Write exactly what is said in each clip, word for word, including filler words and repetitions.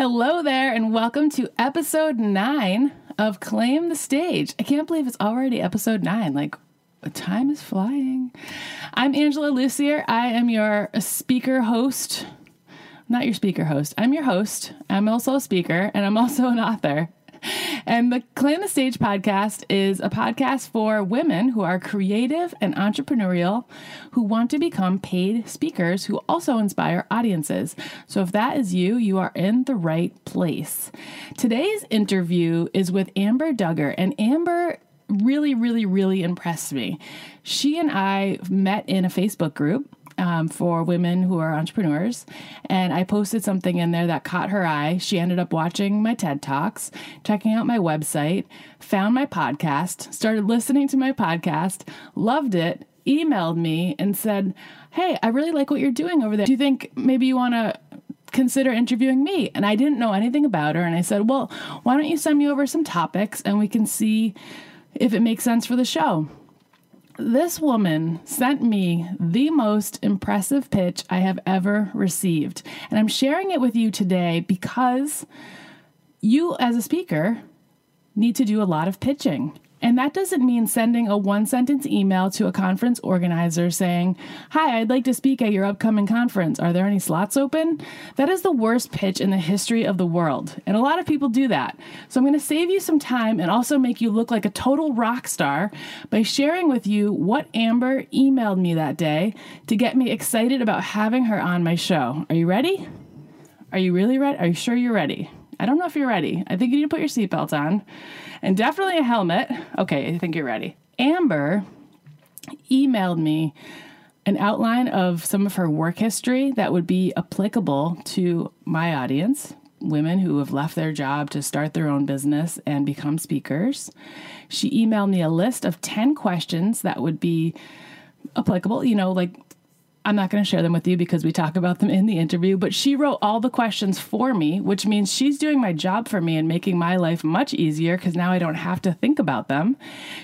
Hello there, and welcome to episode nine of Claim the Stage. I can't believe it's already episode nine. Like, time is flying. I'm Angela Lucier. I am your speaker host. Not your speaker host. I'm your host. I'm also a speaker, and I'm also an author. And the Claim the Stage podcast is a podcast for women who are creative and entrepreneurial, who want to become paid speakers, who also inspire audiences. So if that is you, you are in the right place. Today's interview is with Amber Dugger, and Amber really, really, really impressed me. She and I met in a Facebook group Um, for women who are entrepreneurs. And I posted something in there that caught her eye. She ended up watching my TED Talks, checking out my website, found my podcast, started listening to my podcast, loved it, emailed me and said, "Hey, I really like what you're doing over there. Do you think maybe you want to consider interviewing me?" And I didn't know anything about her. And I said, "Well, why don't you send me over some topics and we can see if it makes sense for the show?" This woman sent me the most impressive pitch I have ever received. And I'm sharing it with you today because you, as a speaker, need to do a lot of pitching. And that doesn't mean sending a one-sentence email to a conference organizer saying, "Hi, I'd like to speak at your upcoming conference. Are there any slots open?" That is the worst pitch in the history of the world. And a lot of people do that. So I'm going to save you some time and also make you look like a total rock star by sharing with you what Amber emailed me that day to get me excited about having her on my show. Are you ready? Are you really ready? Are you sure you're ready? I don't know if you're ready. I think you need to put your seatbelt on and definitely a helmet. Okay, I think you're ready. Amber emailed me an outline of some of her work history that would be applicable to my audience, women who have left their job to start their own business and become speakers. She emailed me a list of ten questions that would be applicable, you know, like, I'm not going to share them with you because we talk about them in the interview, but she wrote all the questions for me, which means she's doing my job for me and making my life much easier because now I don't have to think about them.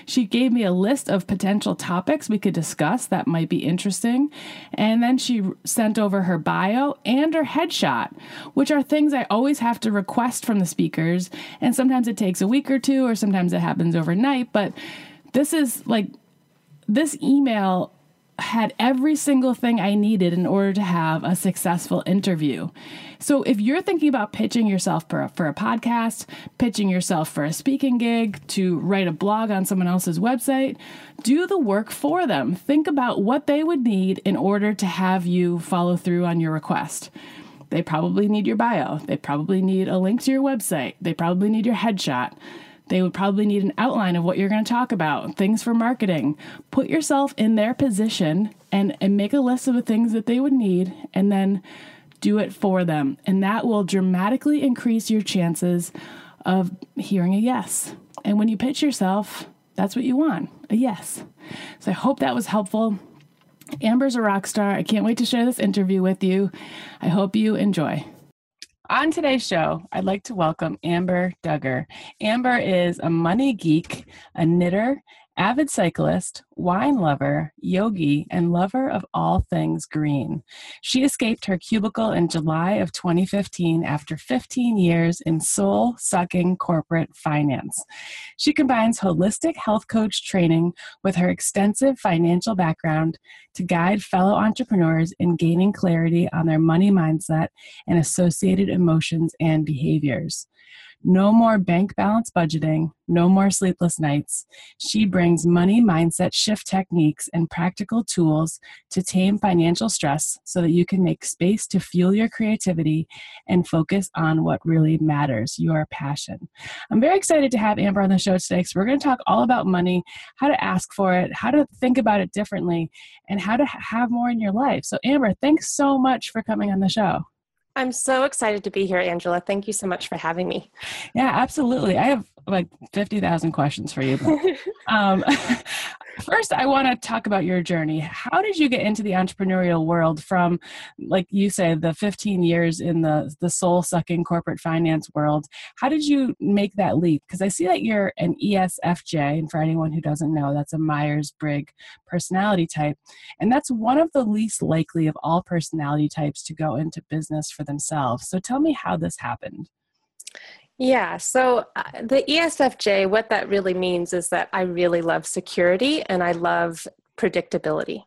She gave me a list of potential topics we could discuss that might be interesting. And then she sent over her bio and her headshot, which are things I always have to request from the speakers. And sometimes it takes a week or two, or sometimes it happens overnight. But this is like, this email had every single thing I needed in order to have a successful interview. So if you're thinking about pitching yourself for a, for a podcast, pitching yourself for a speaking gig, to write a blog on someone else's website, do the work for them. Think about what they would need in order to have you follow through on your request. They probably need your bio. They probably need a link to your website. They probably need your headshot. They would probably need an outline of what you're going to talk about, things for marketing. Put yourself in their position and, and make a list of the things that they would need and then do it for them. And that will dramatically increase your chances of hearing a yes. And when you pitch yourself, that's what you want, a yes. So I hope that was helpful. Amber's a rock star. I can't wait to share this interview with you. I hope you enjoy. On today's show, I'd like to welcome Amber Dugger. Amber is a money geek, a knitter, avid cyclist, wine lover, yogi, and lover of all things green. She escaped her cubicle in July of twenty fifteen after fifteen years in soul-sucking corporate finance. She combines holistic health coach training with her extensive financial background to guide fellow entrepreneurs in gaining clarity on their money mindset and associated emotions and behaviors. No more bank balance budgeting, no more sleepless nights. She brings money mindset shift techniques and practical tools to tame financial stress so that you can make space to fuel your creativity and focus on what really matters, your passion. I'm very excited to have Amber on the show today because we're going to talk all about money, how to ask for it, how to think about it differently, and how to have more in your life. So Amber, thanks so much for coming on the show. I'm so excited to be here, Angela. Thank you so much for having me. Yeah, absolutely. I have like fifty thousand questions for you. But, um, first, I want to talk about your journey. How did you get into the entrepreneurial world from, like you say, the fifteen years in the, the soul-sucking corporate finance world? How did you make that leap? Because I see that you're an E S F J, and for anyone who doesn't know, that's a Myers-Briggs personality type. And that's one of the least likely of all personality types to go into business for themselves. So tell me how this happened. Yeah, so the E S F J, what that really means is that I really love security and I love predictability.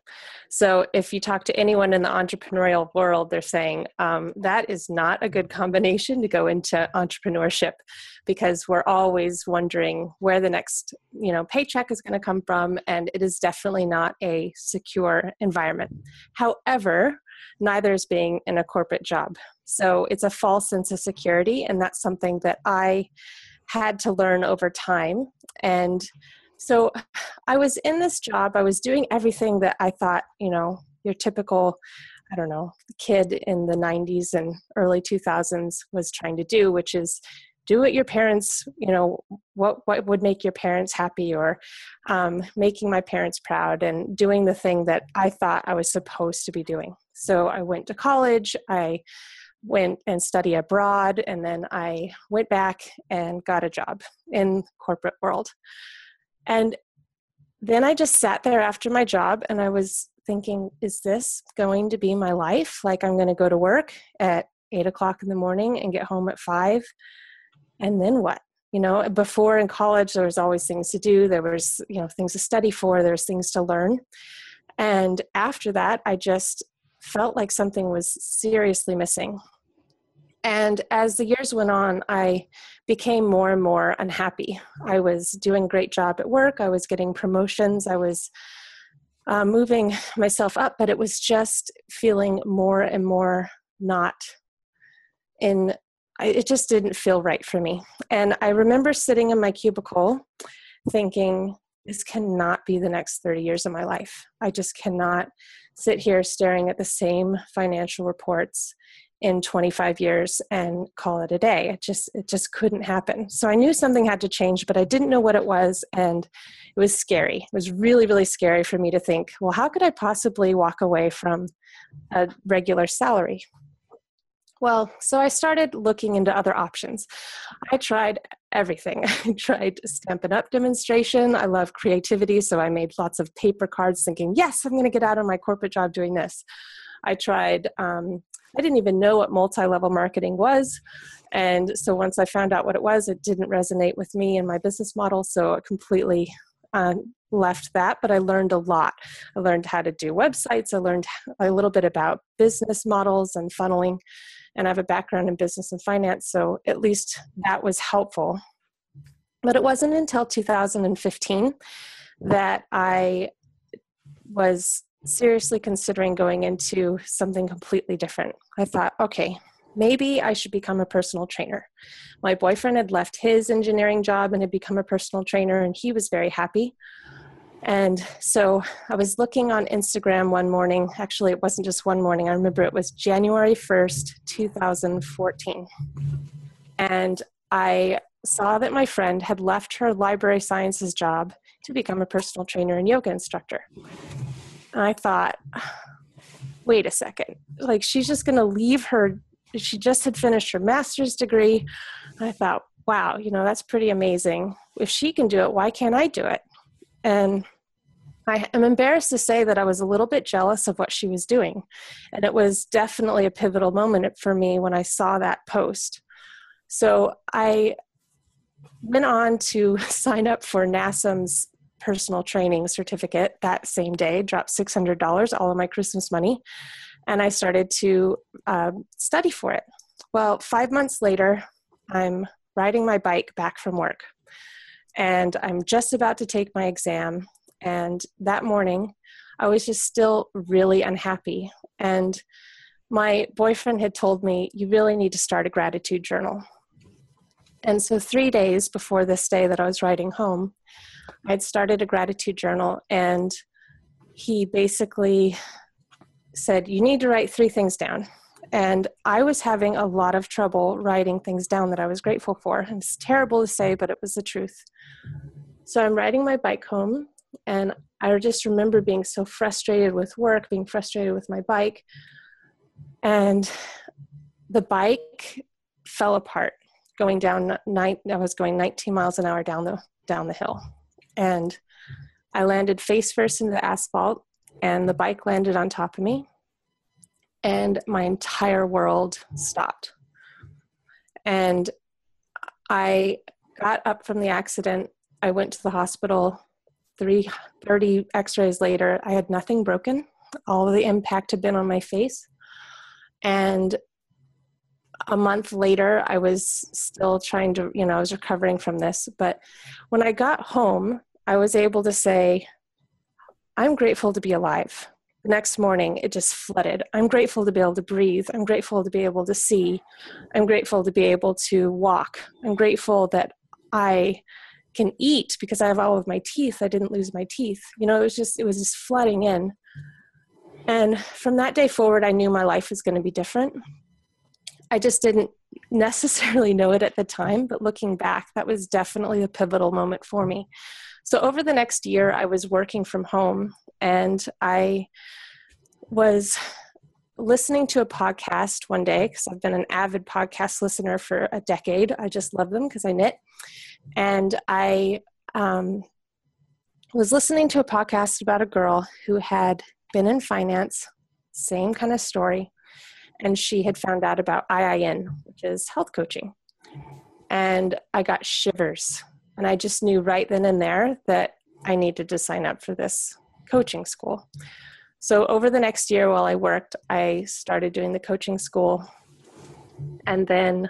So if you talk to anyone in the entrepreneurial world, they're saying um, that is not a good combination to go into entrepreneurship, because we're always wondering where the next, you know, paycheck is going to come from, and it is definitely not a secure environment. However, neither is being in a corporate job. So it's a false sense of security, and that's something that I had to learn over time. And so I was in this job, I was doing everything that I thought, you know, your typical, I don't know, kid in the nineties and early two thousands was trying to do, which is do what your parents, you know, what, what would make your parents happy, or um, making my parents proud, and doing the thing that I thought I was supposed to be doing. So I went to college, I went and studied abroad, and then I went back and got a job in the corporate world. And then I just sat there after my job and I was thinking, is this going to be my life? Like, I'm going to go to work at eight o'clock in the morning and get home at five. And then what? You know, before in college, there was always things to do. There was, you know, things to study for. There's things to learn. And after that, I just felt like something was seriously missing. And as the years went on, I became more and more unhappy. I was doing a great job at work. I was getting promotions. I was uh, moving myself up, but it was just feeling more and more not in, I, it just didn't feel right for me. And I remember sitting in my cubicle thinking, this cannot be the next thirty years of my life. I just cannot sit here staring at the same financial reports in twenty-five years and call it a day. It just, it just couldn't happen. So I knew something had to change, but I didn't know what it was. And it was scary. It was really, really scary for me to think, well, how could I possibly walk away from a regular salary? Well, so I started looking into other options. I tried everything. I tried Stampin' Up! Demonstration. I love creativity. So I made lots of paper cards thinking, yes, I'm going to get out of my corporate job doing this. I tried, um, I didn't even know what multi-level marketing was. And so once I found out what it was, it didn't resonate with me and my business model. So I completely um, left that, but I learned a lot. I learned how to do websites. I learned a little bit about business models and funneling. And I have a background in business and finance, so at least that was helpful. But it wasn't until two thousand fifteen that I was seriously considering going into something completely different. I thought, okay, maybe I should become a personal trainer. My boyfriend had left his engineering job and had become a personal trainer, and he was very happy. And so I was looking on Instagram one morning. Actually, it wasn't just one morning. I remember it was January first, two thousand fourteen. And I saw that my friend had left her library sciences job to become a personal trainer and yoga instructor. And I thought, wait a second, like, she's just going to leave her. She just had finished her master's degree. And I thought, wow, you know, that's pretty amazing. If she can do it, why can't I do it? And I am embarrassed to say that I was a little bit jealous of what she was doing. And it was definitely a pivotal moment for me when I saw that post. So I went on to sign up for NASAM's personal training certificate that same day, dropped six hundred dollars, all of my Christmas money, and I started to um, study for it. Well, five months later, I'm riding my bike back from work. And I'm just about to take my exam. And that morning, I was just still really unhappy. And my boyfriend had told me, you really need to start a gratitude journal. And so three days before this day that I was riding home, I had started a gratitude journal. And he basically said, you need to write three things down. And I was having a lot of trouble writing things down that I was grateful for. It's terrible to say, but it was the truth. So I'm riding my bike home, and I just remember being so frustrated with work, being frustrated with my bike, and the bike fell apart going down nine, I was going nineteen miles an hour down the, down the hill. And I landed face first into the asphalt, and the bike landed on top of me, and my entire world stopped. And I got up from the accident. I went to the hospital. Three thirty x-rays later, I had nothing broken. All of the impact had been on my face. And a month later, I was still trying to, you know, I was recovering from this. But when I got home, I was able to say, I'm grateful to be alive. The next morning, it just flooded. I'm grateful to be able to breathe. I'm grateful to be able to see. I'm grateful to be able to walk. I'm grateful that I can eat because I have all of my teeth. I didn't lose my teeth. You know, it was just, it was just flooding in. And from that day forward, I knew my life was going to be different. I just didn't necessarily know it at the time, but looking back, that was definitely a pivotal moment for me. So over the next year, I was working from home, and I was listening to a podcast one day, because I've been an avid podcast listener for a decade. I just love them because I knit. And I um, was listening to a podcast about a girl who had been in finance, same kind of story, and she had found out about I I N, which is health coaching. And I got shivers. And I just knew right then and there that I needed to sign up for this coaching school. So over the next year while I worked, I started doing the coaching school. And then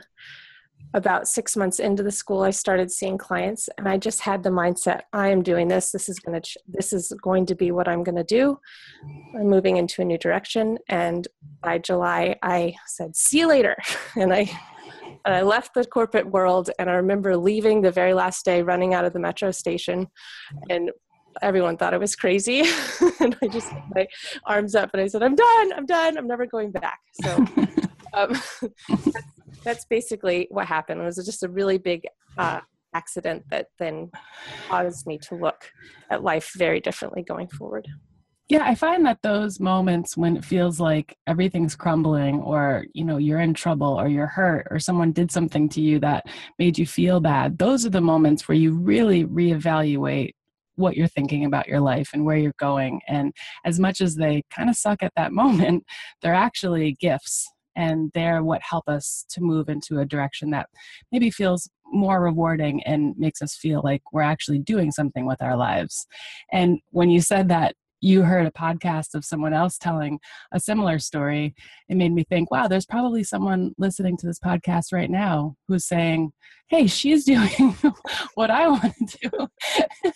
about six months into the school, I started seeing clients, and I just had the mindset, I am doing this. This is going to, this is going to be what I'm going to do. I'm moving into a new direction. And by July, I said, see you later. And I And I left the corporate world, and I remember leaving the very last day, running out of the metro station, and everyone thought I was crazy. And I just put my arms up and I said, I'm done, I'm done, I'm never going back. So um, that's, that's basically what happened. It was just a really big uh, accident that then caused me to look at life very differently going forward. Yeah, I find that those moments when it feels like everything's crumbling, or, you know, you're in trouble, or you're hurt, or someone did something to you that made you feel bad, those are the moments where you really reevaluate what you're thinking about your life and where you're going. And as much as they kind of suck at that moment, they're actually gifts, and they're what help us to move into a direction that maybe feels more rewarding and makes us feel like we're actually doing something with our lives. And when you said that, you heard a podcast of someone else telling a similar story, it made me think, wow, there's probably someone listening to this podcast right now who's saying, hey, she's doing what I want to do.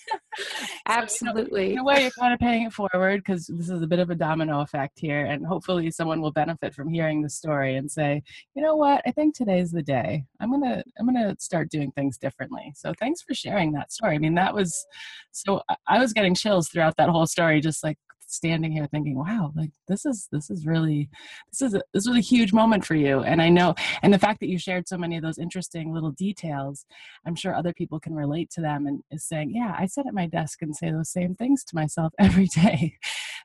Absolutely. So, you know, in a way, you're kind of paying it forward, because this is a bit of a domino effect here. And hopefully someone will benefit from hearing the story and say, you know what, I think today's the day. I'm going to, I'm going to start doing things differently. So thanks for sharing that story. I mean, that was, so I was getting chills throughout that whole story, just like standing here thinking, wow, like this is, this is really, this is, a, this was a huge moment for you. And I know, and the fact that you shared so many of those interesting little details, I'm sure other people can relate to them, and is saying, yeah, I sit at my desk and say those same things to myself every day.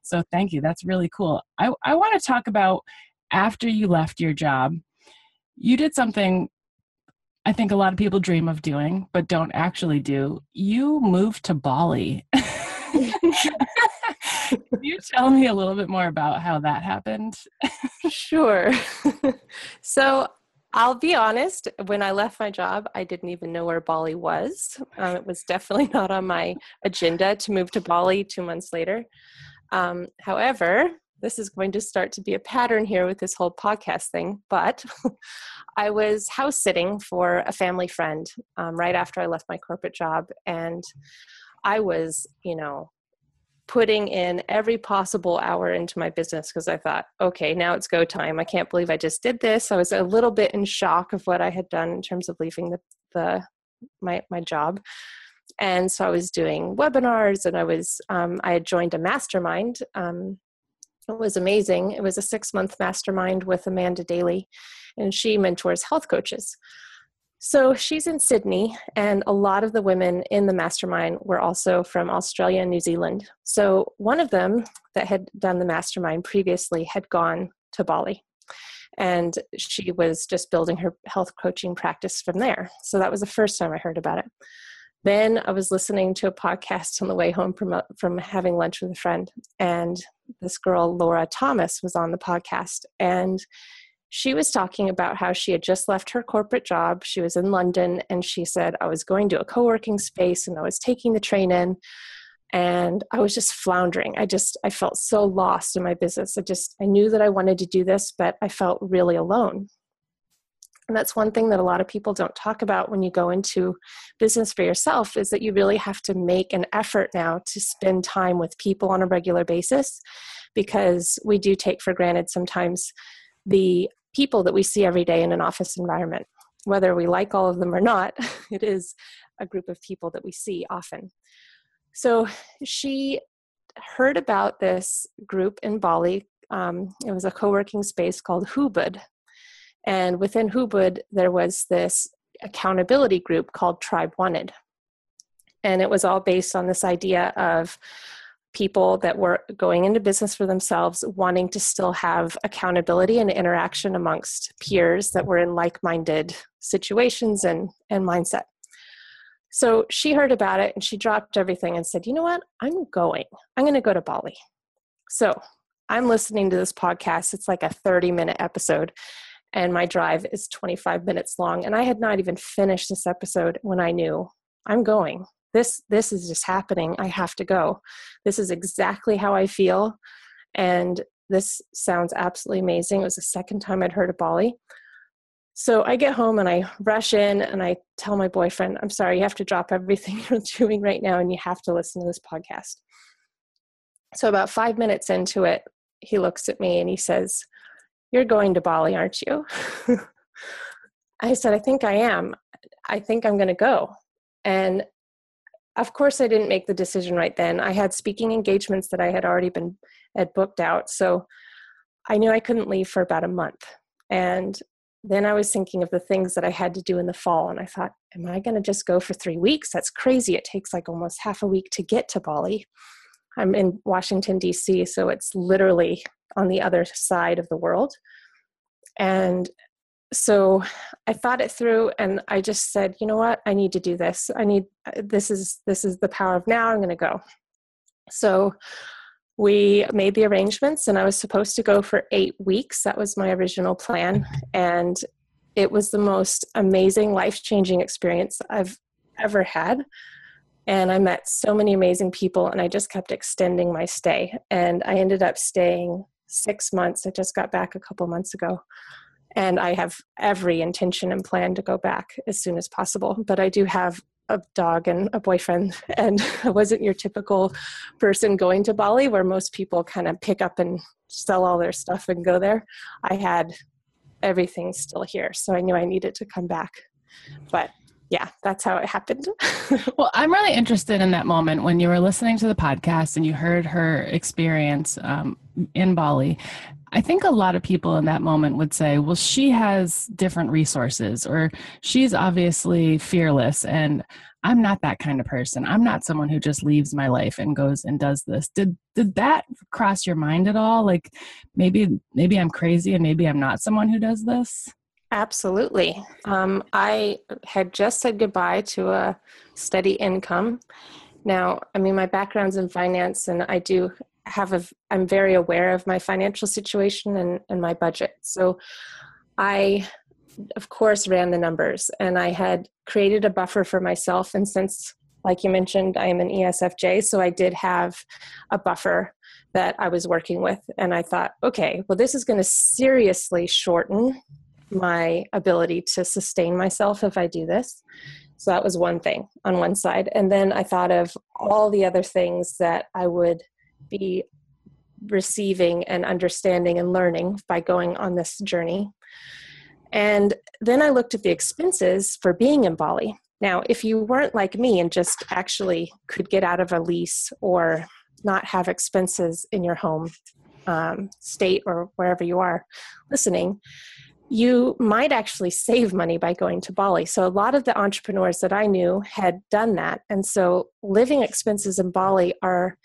So thank you. That's really cool. I, I want to talk about, after you left your job, you did something I think a lot of people dream of doing, but don't actually do. You moved to Bali. Can you tell me a little bit more about how that happened? Sure. So I'll be honest, when I left my job, I didn't even know where Bali was. Um, it was definitely not on my agenda to move to Bali two months later. Um, however, this is going to start to be a pattern here with this whole podcast thing, but I was house sitting for a family friend um, right after I left my corporate job. And I was, you know, putting in every possible hour into my business, because I thought, okay, now it's go time. I can't believe I just did this. I was a little bit in shock of what I had done in terms of leaving the, the my my job. And so I was doing webinars, and I was um, I had joined a mastermind um, It was amazing. It was a six-month mastermind with Amanda Daly, and she mentors health coaches. So she's in Sydney, and a lot of the women in the mastermind were also from Australia and New Zealand. So one of them that had done the mastermind previously had gone to Bali, and she was just building her health coaching practice from there. So that was the first time I heard about it. Then I was listening to a podcast on the way home from, from having lunch with a friend, and this girl, Laura Thomas, was on the podcast, and she was talking about how she had just left her corporate job. She was in London, and she said, I was going to a co-working space, and I was taking the train in, and I was just floundering. I just, I felt so lost in my business. I just, I knew that I wanted to do this, but I felt really alone. And that's one thing that a lot of people don't talk about when you go into business for yourself, is that you really have to make an effort now to spend time with people on a regular basis, because we do take for granted sometimes the people that we see every day in an office environment. Whether we like all of them or not, it is a group of people that we see often. So she heard about this group in Bali. Um, it was a co-working space called Hubud. And within Hubud, there was this accountability group called Tribe Wanted. And it was all based on this idea of people that were going into business for themselves, wanting to still have accountability and interaction amongst peers that were in like-minded situations and, and mindset. So she heard about it, and she dropped everything and said, you know what, I'm going. I'm going to go to Bali. So I'm listening to this podcast. It's like a thirty-minute episode, and my drive is twenty-five minutes long. And I had not even finished this episode when I knew I'm going. This, this is just happening. I have to go. This is exactly how I feel. And this sounds absolutely amazing. It was the second time I'd heard of Bali. So I get home and I rush in and I tell my boyfriend, I'm sorry, you have to drop everything you're doing right now and you have to listen to this podcast. So about five minutes into it, he looks at me and he says, you're going to Bali, aren't you? I said, I think I am. I think I'm going to go. And of course, I didn't make the decision right then. I had speaking engagements that I had already been had booked out. So I knew I couldn't leave for about a month. And then I was thinking of the things that I had to do in the fall. And I thought, am I going to just go for three weeks? That's crazy. It takes like almost half a week to get to Bali. I'm in Washington, D C, so it's literally on the other side of the world. And so I thought it through, and I just said, you know what? I need to do this. I need, this is, this is the power of now. I'm going to go. So we made the arrangements, and I was supposed to go for eight weeks. That was my original plan. And it was the most amazing, life-changing experience I've ever had. And I met so many amazing people, and I just kept extending my stay. And I ended up staying six months. I just got back a couple months ago. And I have every intention and plan to go back as soon as possible. But I do have a dog and a boyfriend. And I wasn't your typical person going to Bali, where most people kind of pick up and sell all their stuff and go there. I had everything still here. So I knew I needed to come back. But yeah, that's how it happened. Well, I'm really interested in that moment when you were listening to the podcast and you heard her experience um, in Bali. I think a lot of people in that moment would say, well, she has different resources, or she's obviously fearless, and I'm not that kind of person. I'm not someone who just leaves my life and goes and does this. Did did that cross your mind at all? Like maybe maybe I'm crazy and maybe I'm not someone who does this? Absolutely. Um, I had just said goodbye to a steady income. Now, I mean, my background's in finance, and I do have a, I'm very aware of my financial situation and, and my budget. So I, of course, ran the numbers, and I had created a buffer for myself. And since, like you mentioned, I am an E S F J, so I did have a buffer that I was working with. And I thought, okay, well, this is going to seriously shorten my ability to sustain myself if I do this. So that was one thing on one side. And then I thought of all the other things that I would be receiving and understanding and learning by going on this journey. And then I looked at the expenses for being in Bali. Now, if you weren't like me and just actually could get out of a lease or not have expenses in your home, um, state or wherever you are listening, you might actually save money by going to Bali. So a lot of the entrepreneurs that I knew had done that. And so living expenses in Bali are,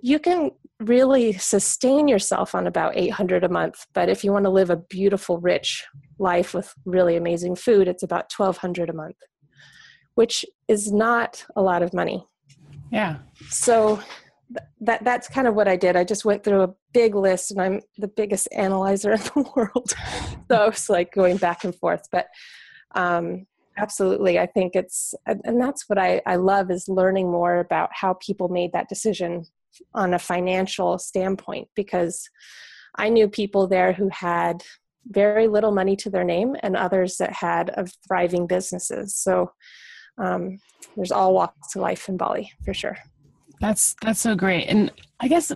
you can really sustain yourself on about eight hundred dollars a month. But if you want to live a beautiful, rich life with really amazing food, it's about twelve hundred dollars a month, which is not a lot of money. Yeah. So that that's kind of what I did. I just went through a big list, and I'm the biggest analyzer in the world. So it's like going back and forth, but um, absolutely. I think it's, and that's what I, I love is learning more about how people made that decision on a financial standpoint, because I knew people there who had very little money to their name and others that had of thriving businesses. So um, there's all walks of life in Bali for sure. That's that's so great. And I guess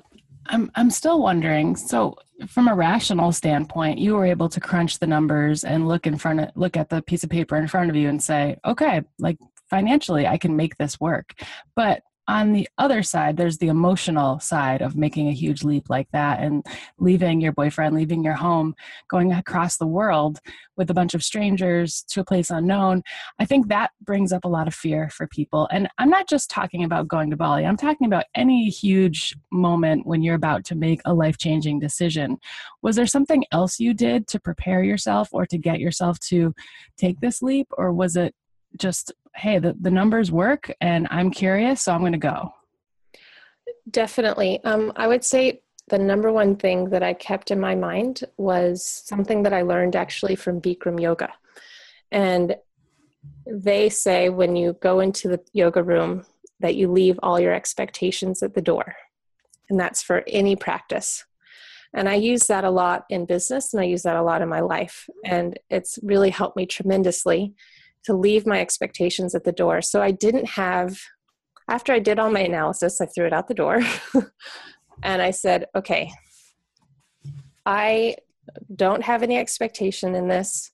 I'm I'm still wondering, so from a rational standpoint, you were able to crunch the numbers and look in front of, look at the piece of paper in front of you and say, okay, like financially I can make this work. But on the other side, there's the emotional side of making a huge leap like that and leaving your boyfriend, leaving your home, going across the world with a bunch of strangers to a place unknown. I think that brings up a lot of fear for people. And I'm not just talking about going to Bali. I'm talking about any huge moment when you're about to make a life-changing decision. Was there something else you did to prepare yourself or to get yourself to take this leap? Or was it just, hey, the, the numbers work and I'm curious, so I'm going to go? Definitely. Um, I would say the number one thing that I kept in my mind was something that I learned actually from Bikram Yoga. And they say when you go into the yoga room that you leave all your expectations at the door. And that's for any practice. And I use that a lot in business, and I use that a lot in my life. And it's really helped me tremendously to leave my expectations at the door. So I didn't have, after I did all my analysis, I threw it out the door and I said, okay, I don't have any expectation in this.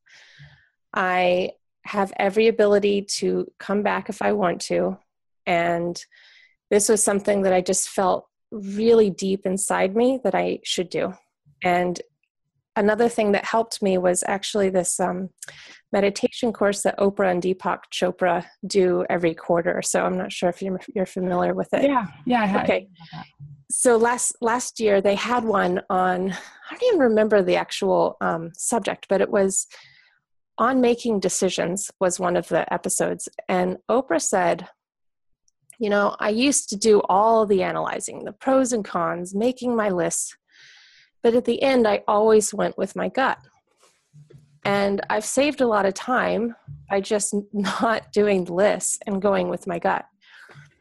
I have every ability to come back if I want to. And this was something that I just felt really deep inside me that I should do. And another thing that helped me was actually this um, meditation course that Oprah and Deepak Chopra do every quarter. So I'm not sure if you're, you're familiar with it. Yeah, yeah. I have. Okay. So last last year they had one on, I don't even remember the actual um, subject, but it was on making decisions was one of the episodes. And Oprah said, you know, I used to do all the analyzing, the pros and cons, making my lists. But at the end, I always went with my gut. And I've saved a lot of time by just not doing lists and going with my gut.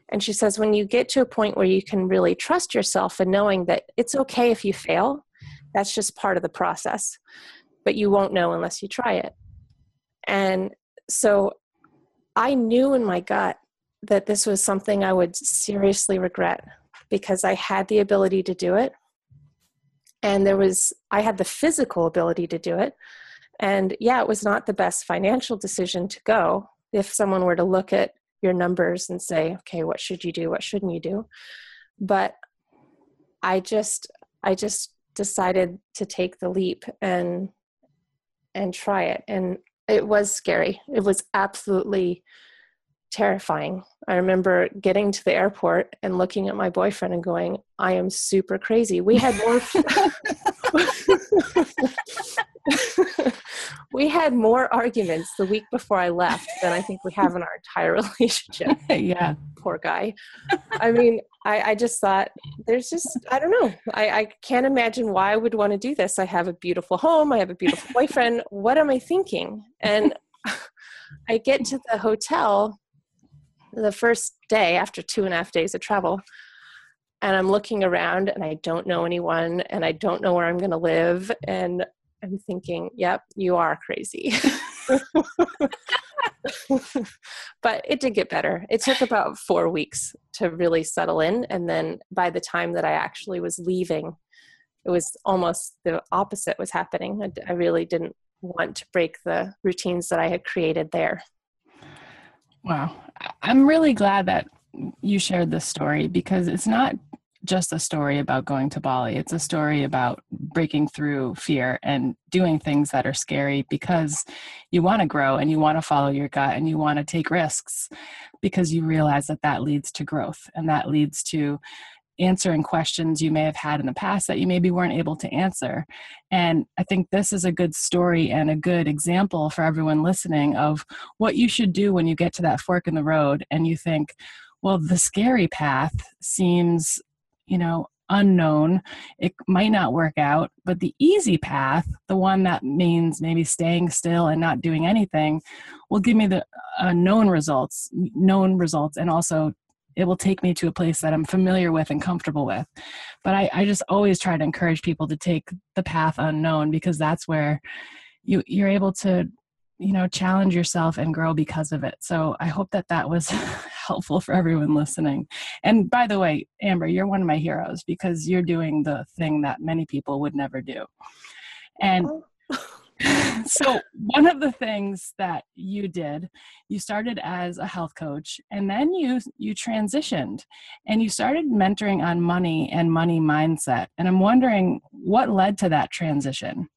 And she says, when you get to a point where you can really trust yourself and knowing that it's okay if you fail, that's just part of the process, but you won't know unless you try it. And so I knew in my gut that this was something I would seriously regret because I had the ability to do it. And there was, I had the physical ability to do it. And yeah, it was not the best financial decision to go. If someone were to look at your numbers and say, okay, what should you do? What shouldn't you do? But I just, I just decided to take the leap and, and try it. And it was scary. It was absolutely terrifying. I remember getting to the airport and looking at my boyfriend and going, I am super crazy. We had more we had more arguments the week before I left than I think we have in our entire relationship. Yeah. Poor guy. I mean, I, I just thought there's just, I don't know. I, I can't imagine why I would want to do this. I have a beautiful home. I have a beautiful boyfriend. What am I thinking? And I get to the hotel the first day after two and a half days of travel, and I'm looking around and I don't know anyone and I don't know where I'm going to live. And I'm thinking, yep, you are crazy. But it did get better. It took about four weeks to really settle in. And then by the time that I actually was leaving, it was almost the opposite was happening. I, I really didn't want to break the routines that I had created there. Wow. I'm really glad that you shared this story because it's not just a story about going to Bali. It's a story about breaking through fear and doing things that are scary because you want to grow and you want to follow your gut and you want to take risks because you realize that that leads to growth and that leads to answering questions you may have had in the past that you maybe weren't able to answer. And I think this is a good story and a good example for everyone listening of what you should do when you get to that fork in the road and you think, well, the scary path seems, you know, unknown. It might not work out, but the easy path, the one that means maybe staying still and not doing anything, will give me the uh, known results, known results, and also it will take me to a place that I'm familiar with and comfortable with. But I, I just always try to encourage people to take the path unknown because that's where you, you're able to, you know, challenge yourself and grow because of it. So I hope that that was helpful for everyone listening. And by the way, Amber, you're one of my heroes because you're doing the thing that many people would never do. And so one of the things that you did, you started as a health coach and then you, you transitioned and you started mentoring on money and money mindset. And I'm wondering what led to that transition?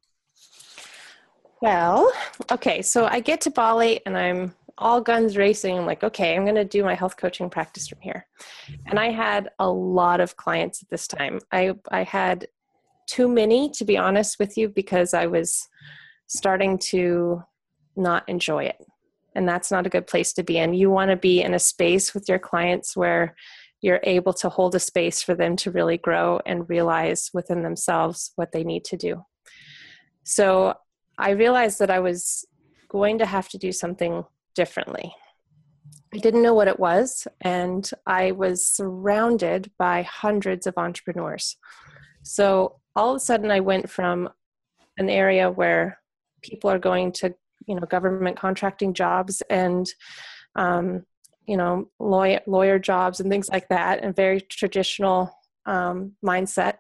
Well, okay, so I get to Bali and I'm all guns racing. I'm like, okay, I'm going to do my health coaching practice from here. And I had a lot of clients at this time. I, I had too many, to be honest with you, because I was starting to not enjoy it. And that's not a good place to be in. You want to be in a space with your clients where you're able to hold a space for them to really grow and realize within themselves what they need to do. So I realized that I was going to have to do something differently. I didn't know what it was, and I was surrounded by hundreds of entrepreneurs. So all of a sudden I went from an area where people are going to, you know, government contracting jobs and, um, you know, lawyer, lawyer jobs and things like that, and very traditional um, mindset,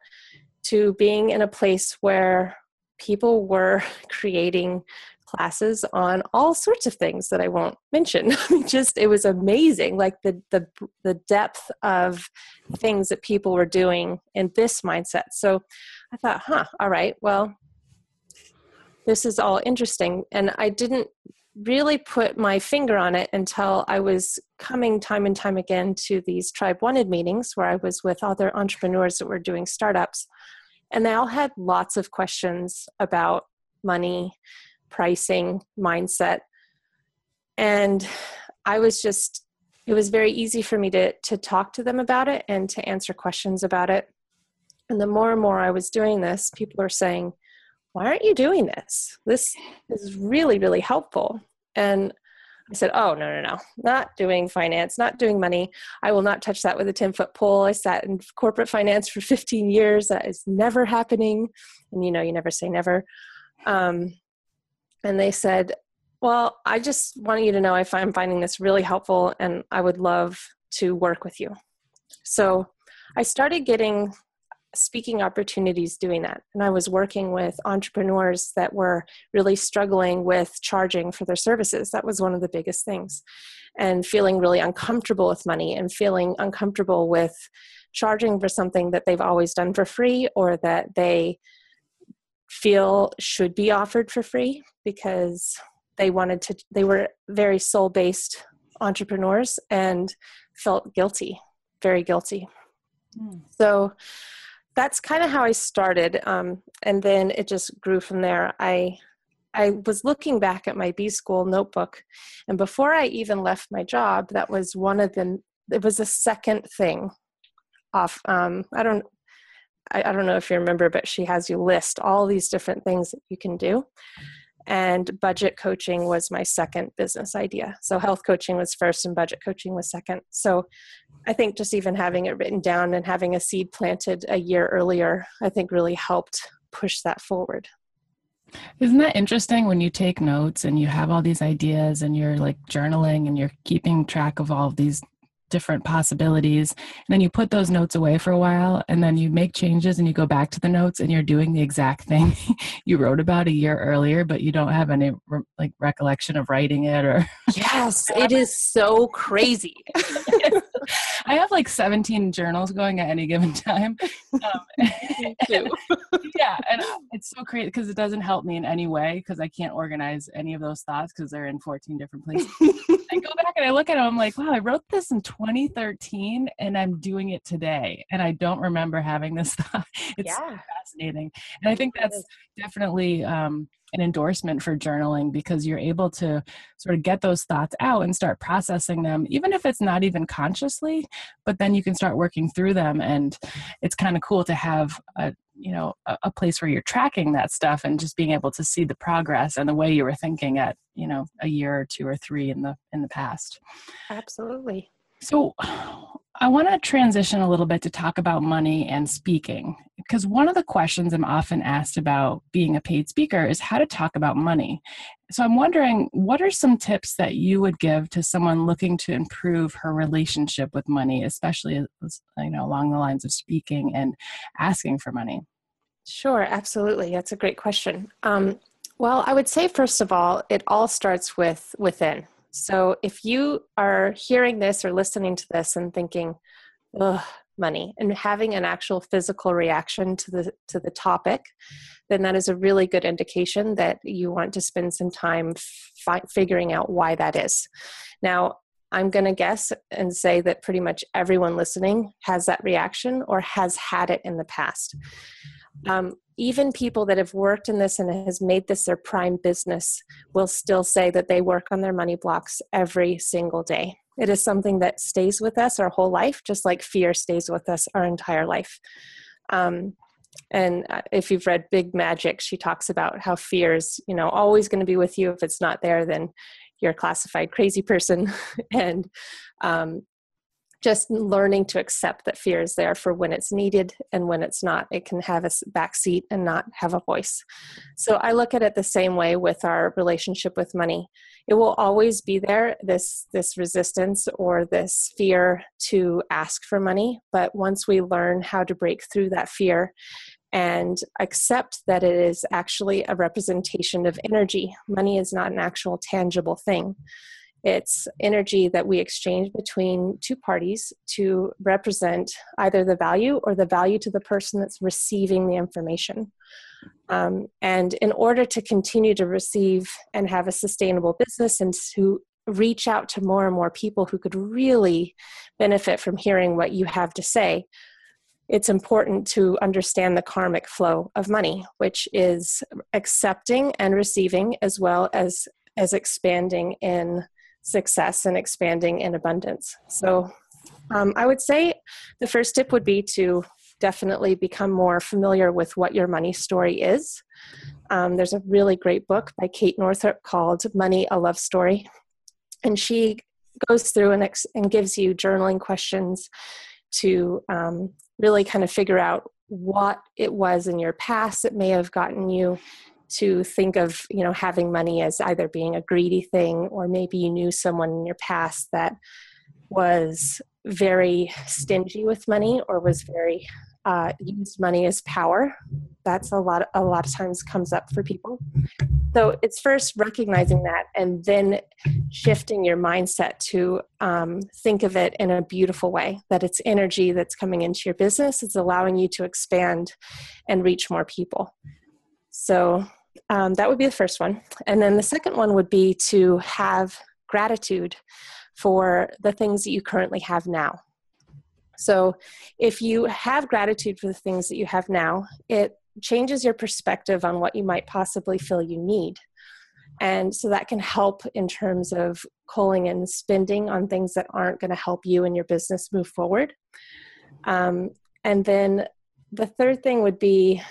to being in a place where people were creating classes on all sorts of things that I won't mention. I mean, just, it was amazing. Like the, the, the depth of things that people were doing in this mindset. So I thought, huh, all right, well, this is all interesting. And I didn't really put my finger on it until I was coming time and time again to these Tribe Wanted meetings where I was with other entrepreneurs that were doing startups. And they all had lots of questions about money, pricing, mindset. And I was just, it was very easy for me to, to talk to them about it and to answer questions about it. And the more and more I was doing this, people were saying, why aren't you doing this? This is really, really helpful. And I said, oh, no, no, no, not doing finance, not doing money. I will not touch that with a ten foot pole. I sat in corporate finance for fifteen years. That is never happening. And you know, you never say never. Um, and they said, well, I just want you to know if I'm finding this really helpful and I would love to work with you. So I started getting speaking opportunities doing that. And I was working with entrepreneurs that were really struggling with charging for their services. That was one of the biggest things. And feeling really uncomfortable with money and feeling uncomfortable with charging for something that they've always done for free or that they feel should be offered for free because they wanted to, they were very soul-based entrepreneurs and felt guilty, very guilty. Mm. So that's kind of how I started. Um, and then it just grew from there. I, I was looking back at my B-school notebook, and before I even left my job, that was one of the, it was the second thing off. Um, I don't, I, I don't know if you remember, but she has you list all these different things that you can do. And budget coaching was my second business idea. So health coaching was first and budget coaching was second. So I think just even having it written down and having a seed planted a year earlier, I think really helped push that forward. Isn't that interesting when you take notes and you have all these ideas and you're like journaling and you're keeping track of all of these different possibilities, and then you put those notes away for a while, and then you make changes and you go back to the notes and you're doing the exact thing you wrote about a year earlier, but you don't have any re- like recollection of writing it or. Yes, it is so crazy. I have like seventeen journals going at any given time. Um, me too. And, yeah. And it's so crazy because it doesn't help me in any way because I can't organize any of those thoughts because they're in fourteen different places. I go back and I look at them. I'm like, wow, I wrote this in twenty thirteen and I'm doing it today. And I don't remember having this thought. It's yeah. so fascinating. And I think that's definitely um, an endorsement for journaling because you're able to sort of get those thoughts out and start processing them, even if it's not even consciously, but then you can start working through them. And it's kind of cool to have a, you know, a, a place where you're tracking that stuff and just being able to see the progress and the way you were thinking at, you know, a year or two or three in the, in the past. Absolutely. So I want to transition a little bit to talk about money and speaking, because one of the questions I'm often asked about being a paid speaker is how to talk about money. So I'm wondering, what are some tips that you would give to someone looking to improve her relationship with money, especially, you know, along the lines of speaking and asking for money? Sure, absolutely. That's a great question. Um, well, I would say, first of all, it all starts with within. So if you are hearing this or listening to this and thinking, ugh, money, and having an actual physical reaction to the to the topic, then that is a really good indication that you want to spend some time fi- figuring out why that is. Now, I'm going to guess and say that pretty much everyone listening has that reaction or has had it in the past. Um, even people that have worked in this and has made this their prime business will still say that they work on their money blocks every single day. It is something that stays with us our whole life, just like fear stays with us our entire life. Um, and if you've read Big Magic, she talks about how fear is, you know, always going to be with you. If it's not there, then you're a classified crazy person. and, um, Just learning to accept that fear is there for when it's needed, and when it's not, it can have a backseat and not have a voice. So I look at it the same way with our relationship with money. It will always be there, this, this resistance or this fear to ask for money. But once we learn how to break through that fear and accept that it is actually a representation of energy, money is not an actual tangible thing. It's energy that we exchange between two parties to represent either the value or the value to the person that's receiving the information. Um, and in order to continue to receive and have a sustainable business and to reach out to more and more people who could really benefit from hearing what you have to say, it's important to understand the karmic flow of money, which is accepting and receiving as well as, as expanding in success and expanding in abundance. So um, I would say the first tip would be to definitely become more familiar with what your money story is. Um, there's a really great book by Kate Northrup called Money, A Love Story. And she goes through and, ex- and gives you journaling questions to um, really kind of figure out what it was in your past that may have gotten you to think of, you know, having money as either being a greedy thing, or maybe you knew someone in your past that was very stingy with money, or was very uh, used money as power. That's a lot. A lot of times comes up for people. So it's first recognizing that, and then shifting your mindset to um, think of it in a beautiful way. That it's energy that's coming into your business. It's allowing you to expand and reach more people. So um, that would be the first one. And then the second one would be to have gratitude for the things that you currently have now. So if you have gratitude for the things that you have now, it changes your perspective on what you might possibly feel you need. And so that can help in terms of culling and spending on things that aren't going to help you and your business move forward. Um, and then the third thing would be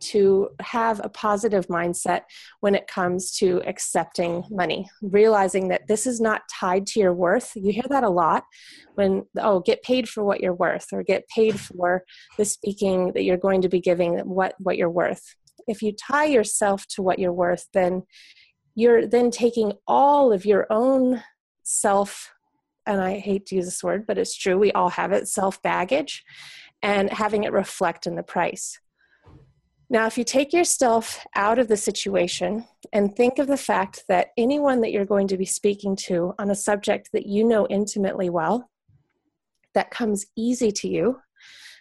to have a positive mindset when it comes to accepting money, realizing that this is not tied to your worth. You hear that a lot when, oh, get paid for what you're worth, or get paid for the speaking that you're going to be giving, what, what you're worth. If you tie yourself to what you're worth, then you're then taking all of your own self, and I hate to use this word, but it's true, we all have it, self baggage, and having it reflect in the price. Now, if you take yourself out of the situation and think of the fact that anyone that you're going to be speaking to on a subject that you know intimately well that comes easy to you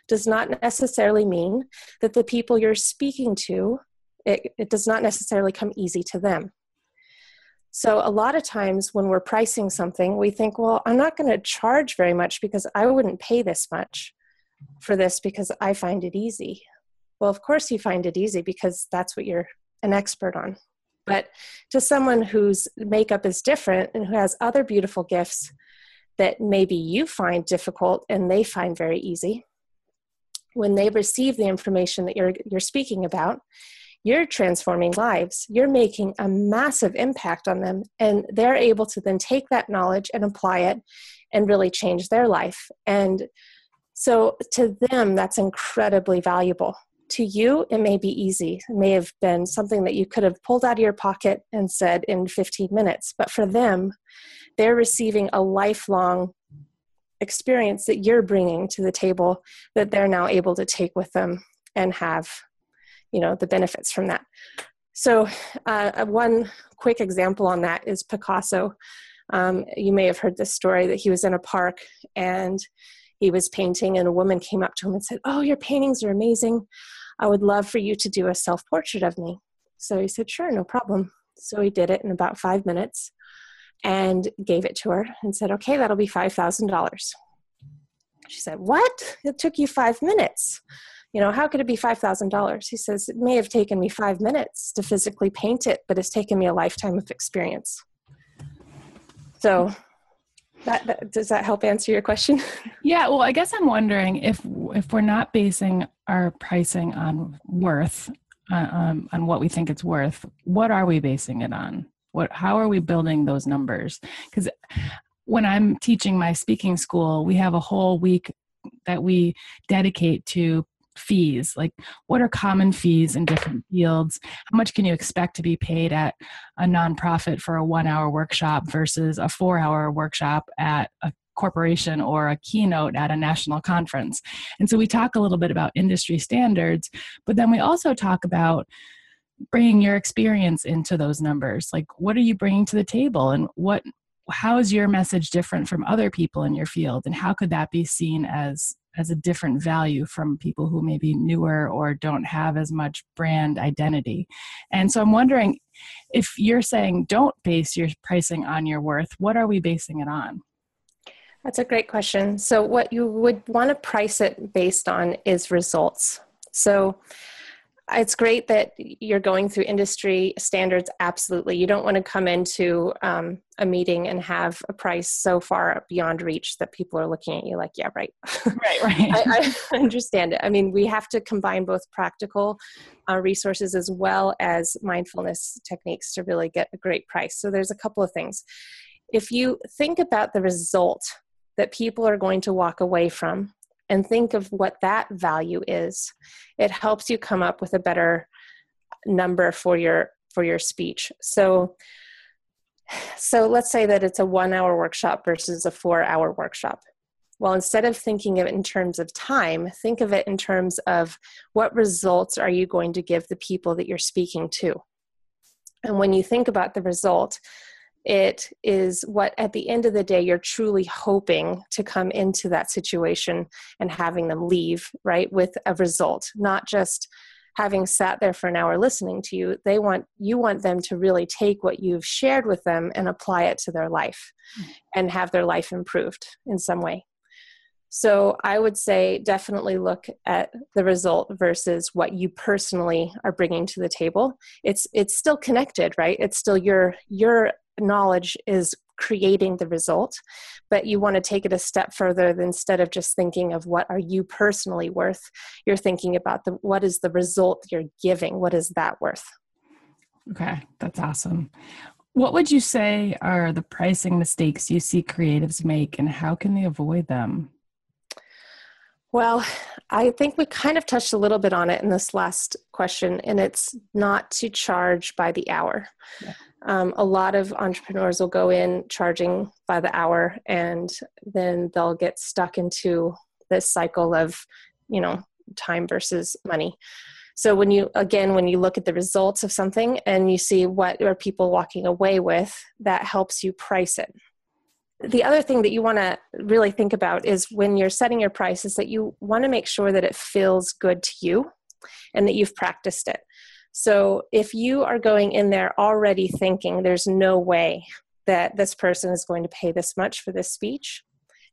does not necessarily mean that the people you're speaking to, it, it does not necessarily come easy to them. So a lot of times when we're pricing something, we think, well, I'm not going to charge very much because I wouldn't pay this much for this because I find it easy. Well, of course you find it easy because that's what you're an expert on. But to someone whose makeup is different and who has other beautiful gifts that maybe you find difficult and they find very easy, when they receive the information that you're, you're speaking about, you're transforming lives. You're making a massive impact on them, and they're able to then take that knowledge and apply it and really change their life. And so to them, that's incredibly valuable. To you, it may be easy. It may have been something that you could have pulled out of your pocket and said in fifteen minutes. But for them, they're receiving a lifelong experience that you're bringing to the table that they're now able to take with them and have, you know, the benefits from that. So uh, one quick example on that is Picasso. Um, you may have heard this story that he was in a park and he was painting, and a woman came up to him and said, "Oh, your paintings are amazing. I would love for you to do a self-portrait of me." So he said, "Sure, no problem." So he did it in about five minutes and gave it to her and said, "Okay, that'll be five thousand dollars. She said, "What? It took you five minutes. You know, how could it be five thousand dollars? He says, "It may have taken me five minutes to physically paint it, but it's taken me a lifetime of experience." So that, that does that help answer your question? Yeah. Well, I guess I'm wondering if, if we're not basing our pricing on worth, uh, um, on what we think it's worth, what are we basing it on? What, how are we building those numbers? Because when I'm teaching my speaking school, we have a whole week that we dedicate to fees, like what are common fees in different fields? How much can you expect to be paid at a nonprofit for a one-hour workshop versus a four-hour workshop at a corporation or a keynote at a national conference? And so we talk a little bit about industry standards, but then we also talk about bringing your experience into those numbers. Like, what are you bringing to the table, and what, how is your message different from other people in your field, and how could that be seen as as a different value from people who may be newer or don't have as much brand identity? And so I'm wondering, if you're saying don't base your pricing on your worth, what are we basing it on? That's a great question. So what you would want to price it based on is results. So it's great that you're going through industry standards. Absolutely. You don't want to come into um, a meeting and have a price so far beyond reach that people are looking at you like, yeah, right. Right, right. I, I understand it. I mean, we have to combine both practical uh, resources as well as mindfulness techniques to really get a great price. So there's a couple of things. If you think about the result that people are going to walk away from, and think of what that value is, it helps you come up with a better number for your for your speech. So, so let's say that it's a one-hour workshop versus a four-hour workshop. Well, instead of thinking of it in terms of time, think of it in terms of what results are you going to give the people that you're speaking to. And when you think about the result, it is what at the end of the day you're truly hoping to come into that situation and having them leave, right, with a result, not just having sat there for an hour listening to you. They want, you want them to really take what you've shared with them and apply it to their life and have their life improved in some way. So I would say definitely look at the result versus what you personally are bringing to the table. It's it's still connected, right? It's still your your knowledge is creating the result, but you want to take it a step further. Than instead of just thinking of what are you personally worth, you're thinking about the what is the result you're giving? What is that worth? Okay, that's awesome. What would you say are the pricing mistakes you see creatives make, and how can they avoid them? Well, I think we kind of touched a little bit on it in this last question, and it's not to charge by the hour. Yeah. Um, a lot of entrepreneurs will go in charging by the hour, and then they'll get stuck into this cycle of, you know, time versus money. So when you, again, when you look at the results of something and you see what are people walking away with, that helps you price it. The other thing that you want to really think about is when you're setting your price is that you want to make sure that it feels good to you and that you've practiced it. So if you are going in there already thinking there's no way that this person is going to pay this much for this speech,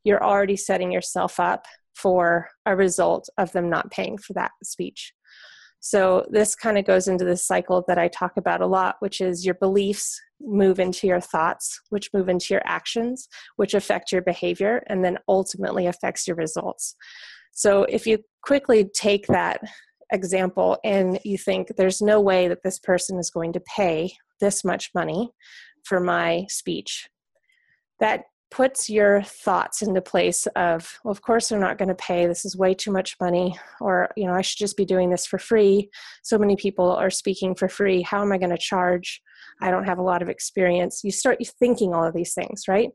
you're already setting yourself up for a result of them not paying for that speech. So this kind of goes into this cycle that I talk about a lot, which is your beliefs move into your thoughts, which move into your actions, which affect your behavior, and then ultimately affects your results. So if you quickly take that example and you think there's no way that this person is going to pay this much money for my speech, that puts your thoughts into place of, well, of course they're not going to pay. This is way too much money. Or, you know, I should just be doing this for free. So many people are speaking for free. How am I going to charge? I don't have a lot of experience. You start thinking all of these things, right?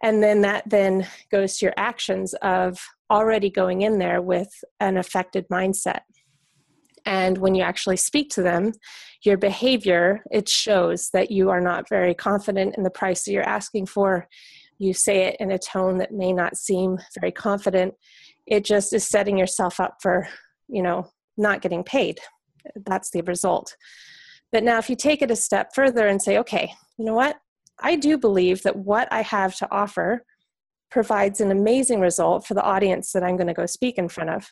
And then that then goes to your actions of already going in there with an affected mindset. And when you actually speak to them, your behavior, it shows that you are not very confident in the price that you're asking for. You say it in a tone that may not seem very confident. It just is setting yourself up for, you know, not getting paid. That's the result. But now if you take it a step further and say, okay, you know what? I do believe that what I have to offer provides an amazing result for the audience that I'm going to go speak in front of.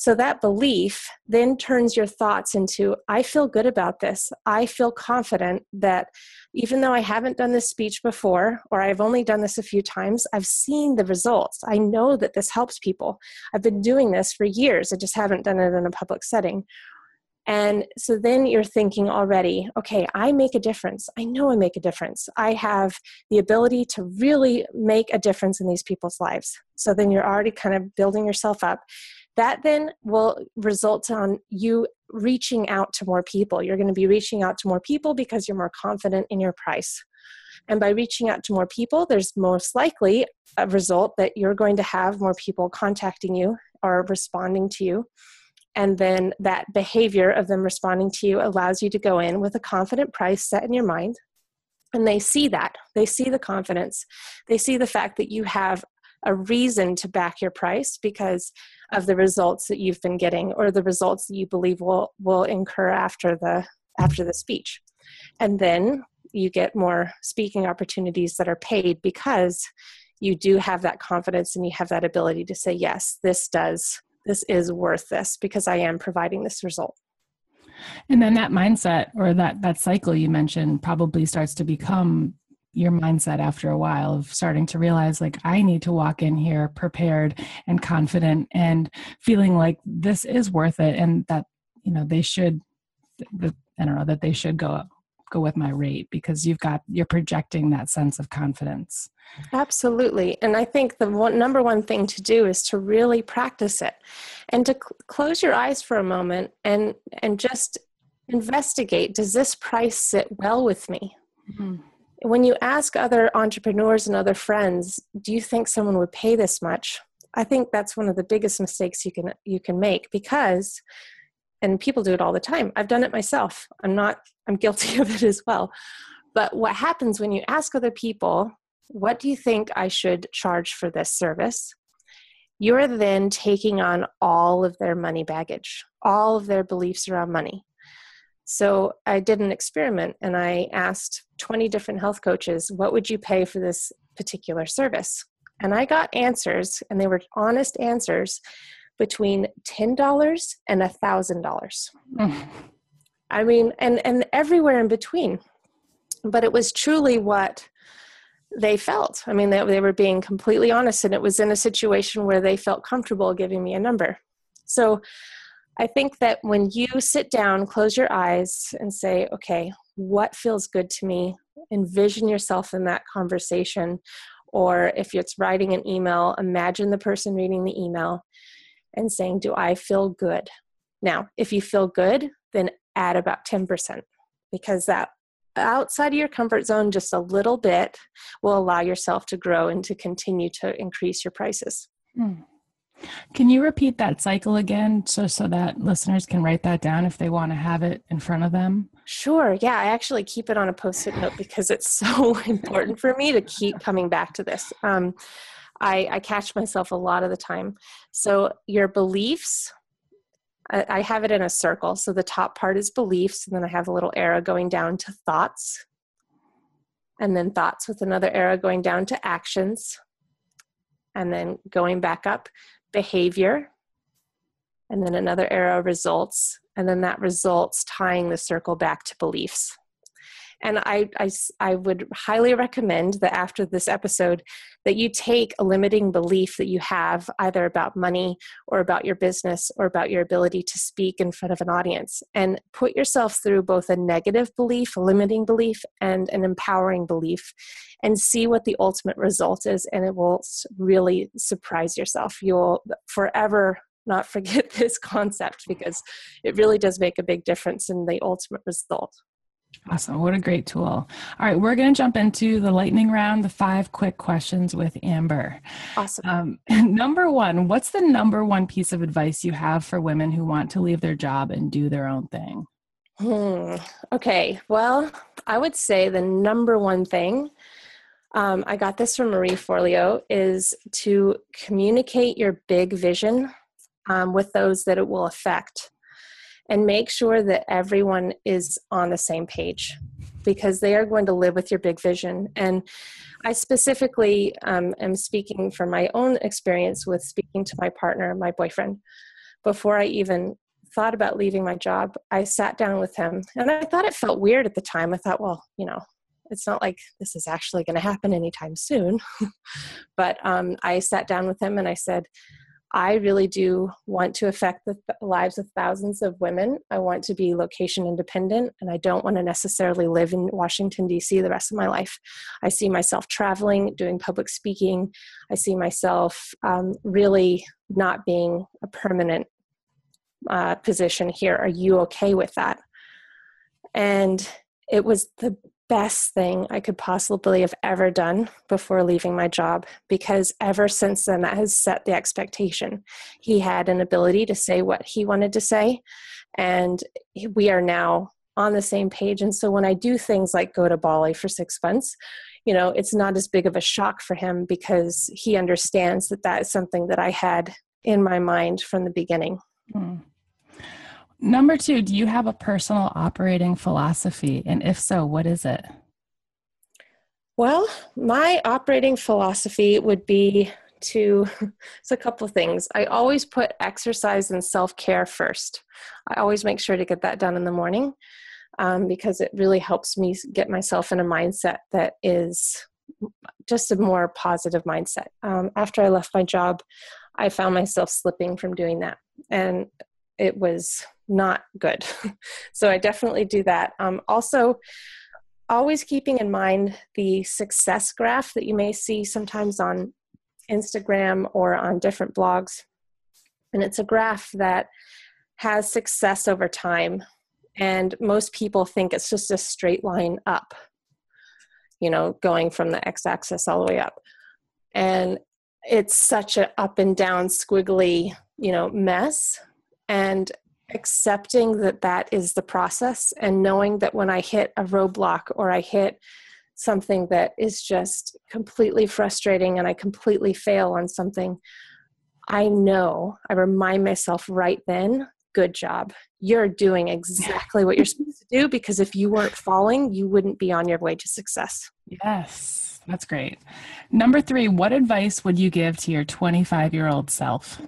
So that belief then turns your thoughts into, I feel good about this. I feel confident that even though I haven't done this speech before, or I've only done this a few times, I've seen the results. I know that this helps people. I've been doing this for years. I just haven't done it in a public setting. And so then you're thinking already, okay, I make a difference. I know I make a difference. I have the ability to really make a difference in these people's lives. So then you're already kind of building yourself up. That then will result on you reaching out to more people. You're going to be reaching out to more people because you're more confident in your price. And by reaching out to more people, there's most likely a result that you're going to have more people contacting you or responding to you. And then that behavior of them responding to you allows you to go in with a confident price set in your mind. And they see that. They see the confidence. They see the fact that you have a reason to back your price because of the results that you've been getting or the results that you believe will will incur after the after the speech. And then you get more speaking opportunities that are paid because you do have that confidence and you have that ability to say, yes, this does, this is worth this because I am providing this result. And then that mindset or that that cycle you mentioned probably starts to become your mindset after a while of starting to realize, like, I need to walk in here prepared and confident and feeling like this is worth it. And that, you know, they should, I don't know, that they should go up, go with my rate because you've got, you're projecting that sense of confidence. Absolutely. And I think the one, number one thing to do is to really practice it and to cl- close your eyes for a moment and, and just investigate, does this price sit well with me? Mm-hmm. When you ask other entrepreneurs and other friends, do you think someone would pay this much? I think that's one of the biggest mistakes you can you can make because, and people do it all the time. I've done it myself. I'm not, I'm guilty of it as well. But what happens when you ask other people, what do you think I should charge for this service? You're then taking on all of their money baggage, all of their beliefs around money. So I did an experiment and I asked twenty different health coaches, what would you pay for this particular service? And I got answers, and they were honest answers, between ten dollars and one thousand dollars. Mm. I mean, and, and everywhere in between. But it was truly what they felt. I mean, they, they were being completely honest, and it was in a situation where they felt comfortable giving me a number. So I think that when you sit down, close your eyes and say, okay, what feels good to me? Envision yourself in that conversation. Or if it's writing an email, imagine the person reading the email and saying, do I feel good? Now, if you feel good, then add about ten percent because that outside of your comfort zone, just a little bit will allow yourself to grow and to continue to increase your prices. Mm. Can you repeat that cycle again so, so that listeners can write that down if they want to have it in front of them? Sure. Yeah. I actually keep it on a post-it note because it's so important for me to keep coming back to this. Um, I, I catch myself a lot of the time. So your beliefs, I, I have it in a circle. So the top part is beliefs. And then I have a little arrow going down to thoughts. And then thoughts with another arrow going down to actions. And then going back up, behavior. And then another arrow, results. And then that results tying the circle back to beliefs. And I, I, I would highly recommend that after this episode that you take a limiting belief that you have either about money or about your business or about your ability to speak in front of an audience and put yourself through both a negative belief, a limiting belief, and an empowering belief and see what the ultimate result is. And it will really surprise yourself. You'll forever not forget this concept because it really does make a big difference in the ultimate result. Awesome. What a great tool. All right. We're going to jump into the lightning round, the five quick questions with Amber. Awesome. Um, number one, what's the number one piece of advice you have for women who want to leave their job and do their own thing? Hmm. Okay. Well, I would say the number one thing, um, I got this from Marie Forleo, is to communicate your big vision Um, with those that it will affect and make sure that everyone is on the same page because they are going to live with your big vision. And I specifically um, am speaking from my own experience with speaking to my partner, my boyfriend. Before I even thought about leaving my job, I sat down with him and I thought it felt weird at the time. I thought, well, you know, it's not like this is actually going to happen anytime soon. But um, I sat down with him and I said, I really do want to affect the th- lives of thousands of women. I want to be location independent, and I don't want to necessarily live in Washington, D C the rest of my life. I see myself traveling, doing public speaking. I see myself um, really not being a permanent uh, position here. Are you okay with that? And it was the best thing I could possibly have ever done before leaving my job, because ever since then that has set the expectation. He had an ability to say what he wanted to say, and we are now on the same page. And so when I do things like go to Bali for six months, you know, it's not as big of a shock for him because he understands that that is something that I had in my mind from the beginning. Hmm. Number two, do you have a personal operating philosophy? And if so, what is it? Well, my operating philosophy would be to, it's a couple of things. I always put exercise and self-care first. I always make sure to get that done in the morning um, because it really helps me get myself in a mindset that is just a more positive mindset. Um, after I left my job, I found myself slipping from doing that. And it was not good. So I definitely do that. Um, also, always keeping in mind the success graph that you may see sometimes on Instagram or on different blogs. And it's a graph that has success over time. And most people think it's just a straight line up, you know, going from the x-axis all the way up. And it's such an up and down squiggly, you know, mess. And accepting that that is the process and knowing that when I hit a roadblock or I hit something that is just completely frustrating and I completely fail on something, I know, I remind myself right then, good job. You're doing exactly what you're supposed to do, because if you weren't falling, you wouldn't be on your way to success. Yes, that's great. Number three, what advice would you give to your twenty-five-year-old self?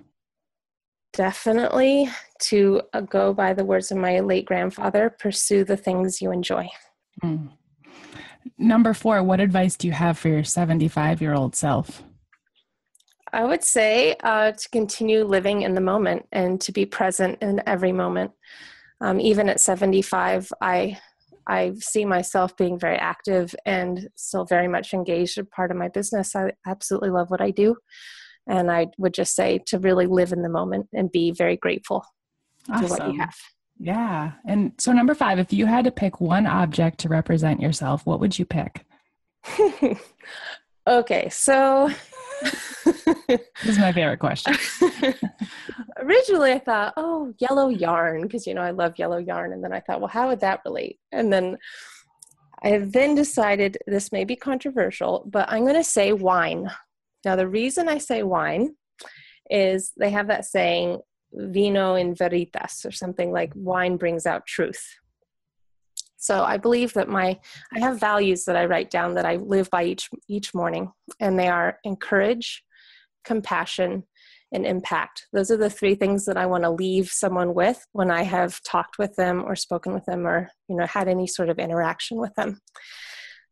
Definitely to uh, go by the words of my late grandfather, pursue the things you enjoy. Mm. Number four, what advice do you have for your seventy-five-year-old self? I would say uh, to continue living in the moment and to be present in every moment. Um, even at seventy-five, I I see myself being very active and still very much engaged in part of my business. I absolutely love what I do. And I would just say to really live in the moment and be very grateful Awesome. To what you have. Yeah. And so number five, if you had to pick one object to represent yourself, what would you pick? Okay. So this is my favorite question. originally I thought, oh, yellow yarn, because, you know, I love yellow yarn. And then I thought, well, how would that relate? And then I then decided, this may be controversial, but I'm going to say wine. Now, the reason I say wine is they have that saying, vino in veritas, or something like wine brings out truth. So I believe that my, I have values that I write down that I live by each, each morning, and they are encourage, compassion, and impact. Those are the three things that I want to leave someone with when I have talked with them or spoken with them, or, you know, had any sort of interaction with them.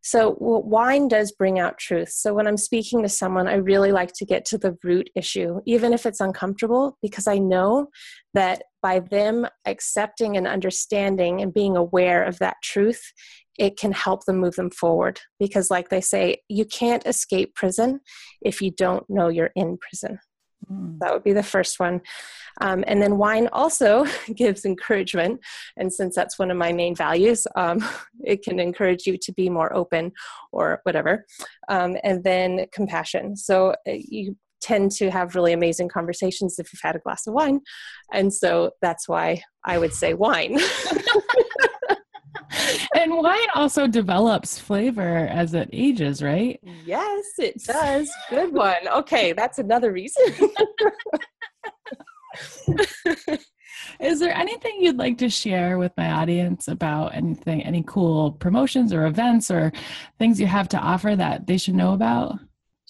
So wine does bring out truth. So when I'm speaking to someone, I really like to get to the root issue, even if it's uncomfortable, because I know that by them accepting and understanding and being aware of that truth, it can help them move them forward. Because like they say, you can't escape prison if you don't know you're in prison. Mm. That would be the first one. Um, and then wine also gives encouragement. And since that's one of my main values, um, it can encourage you to be more open or whatever. Um, and then compassion. So you tend to have really amazing conversations if you've had a glass of wine. And so that's why I would say wine. And wine also develops flavor as it ages, right? Yes, it does. Good one. Okay, that's another reason. Is there anything you'd like to share with my audience about anything, any cool promotions or events or things you have to offer that they should know about?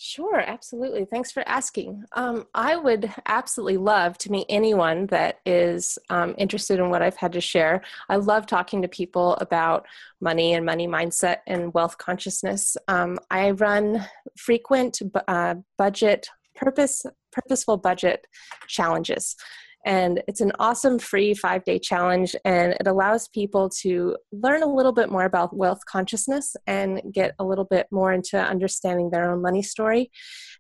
Sure, absolutely. Thanks for asking. Um, I would absolutely love to meet anyone that is um, interested in what I've had to share. I love talking to people about money and money mindset and wealth consciousness. Um, I run frequent uh, budget, purpose, purposeful budget challenges. And it's an awesome free five-day challenge, and it allows people to learn a little bit more about wealth consciousness and get a little bit more into understanding their own money story,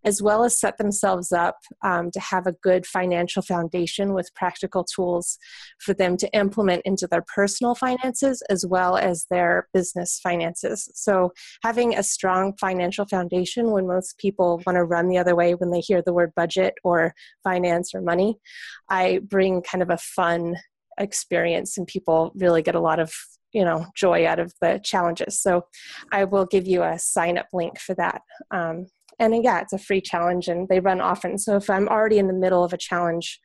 as well as set themselves up um, to have a good financial foundation with practical tools for them to implement into their personal finances as well as their business finances. So having a strong financial foundation, when most people want to run the other way when they hear the word budget or finance or money, I bring kind of a fun experience, and people really get a lot of, you know, joy out of the challenges. So I will give you a sign up link for that. Um, and yeah, it's a free challenge, and they run often. So if I'm already in the middle of a challenge,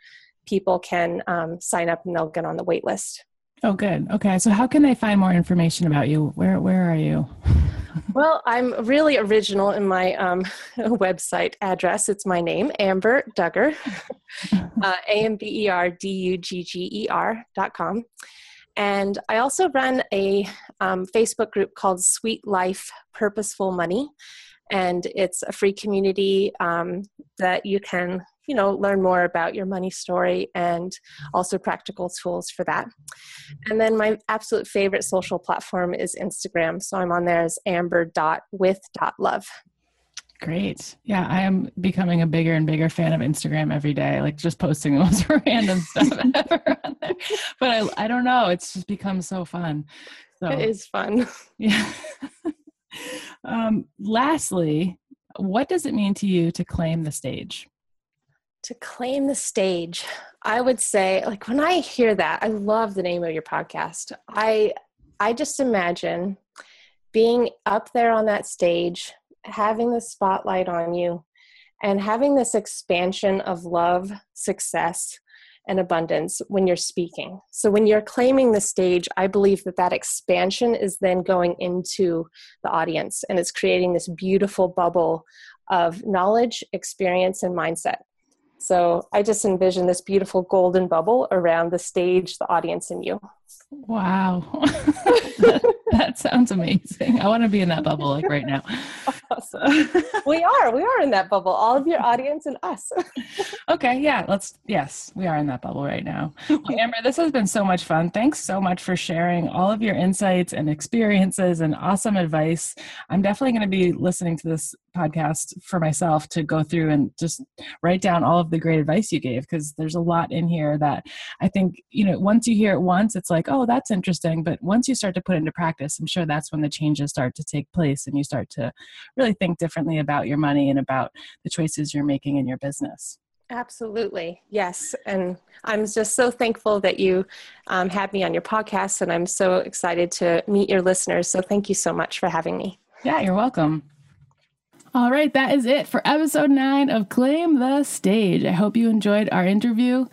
people can um, sign up and they'll get on the wait list. Oh, good. Okay. So how can they find more information about you? Where, where are you? Well, I'm really original in my um, website address. It's my name, Amber Dugger, uh, A M B E R D U G G E R dot com. And I also run a um, Facebook group called Sweet Life Purposeful Money. And it's a free community um, that you can, you know, learn more about your money story and also practical tools for that. And then my absolute favorite social platform is Instagram. So I'm on there as amber dot with dot love. Great. Yeah, I am becoming a bigger and bigger fan of Instagram every day, like just posting the most random stuff ever on there. But I, I don't know, it's just become so fun. So, it is fun. Yeah. um, lastly, what does it mean to you to claim the stage? To claim the stage, I would say, like, when I hear that, I love the name of your podcast. I I just imagine being up there on that stage, having the spotlight on you, and having this expansion of love, success, and abundance when you're speaking. So when you're claiming the stage, I believe that that expansion is then going into the audience, and it's creating this beautiful bubble of knowledge, experience, and mindset. So I just envision this beautiful golden bubble around the stage, the audience, and you. Wow. that, that sounds amazing. I want to be in that bubble like right now. Awesome. we are. We are in that bubble. All of your audience and us. Okay. Yeah. Let's. Yes, we are in that bubble right now. Well, Amber, this has been so much fun. Thanks so much for sharing all of your insights and experiences and awesome advice. I'm definitely going to be listening to this podcast for myself to go through and just write down all of the great advice you gave, because there's a lot in here that I think, you know, once you hear it once, it's like, oh, that's interesting. But once you start to put it into practice, I'm sure that's when the changes start to take place and you start to really think differently about your money and about the choices you're making in your business. Absolutely. Yes. And I'm just so thankful that you um, had me on your podcast, and I'm so excited to meet your listeners. So thank you so much for having me. Yeah, you're welcome. All right, that is it for episode nine of Claim the Stage. I hope you enjoyed our interview.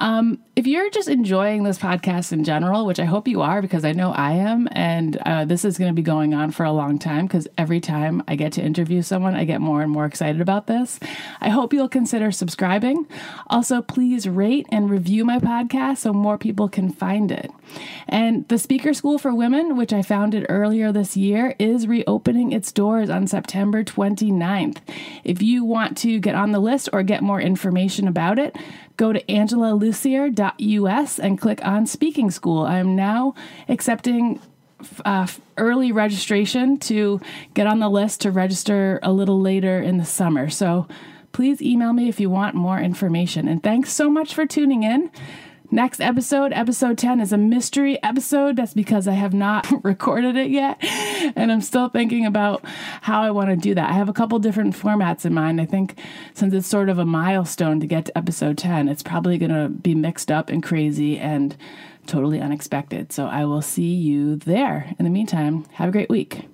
Um, if you're just enjoying this podcast in general, which I hope you are, because I know I am, and uh, this is going to be going on for a long time, because every time I get to interview someone, I get more and more excited about this. I hope you'll consider subscribing. Also, please rate and review my podcast so more people can find it. And the Speaker School for Women, which I founded earlier this year, is reopening its doors on September twenty-ninth. If you want to get on the list or get more information about it, go to Angela Lucier dot U S and click on Speaking School. I am now accepting uh, early registration to get on the list to register a little later in the summer. So please email me if you want more information. And thanks so much for tuning in. Next episode, episode ten, is a mystery episode. That's because I have not recorded it yet, and I'm still thinking about how I want to do that. I have a couple different formats in mind. I think since it's sort of a milestone to get to episode ten, it's probably going to be mixed up and crazy and totally unexpected. So I will see you there. In the meantime, have a great week.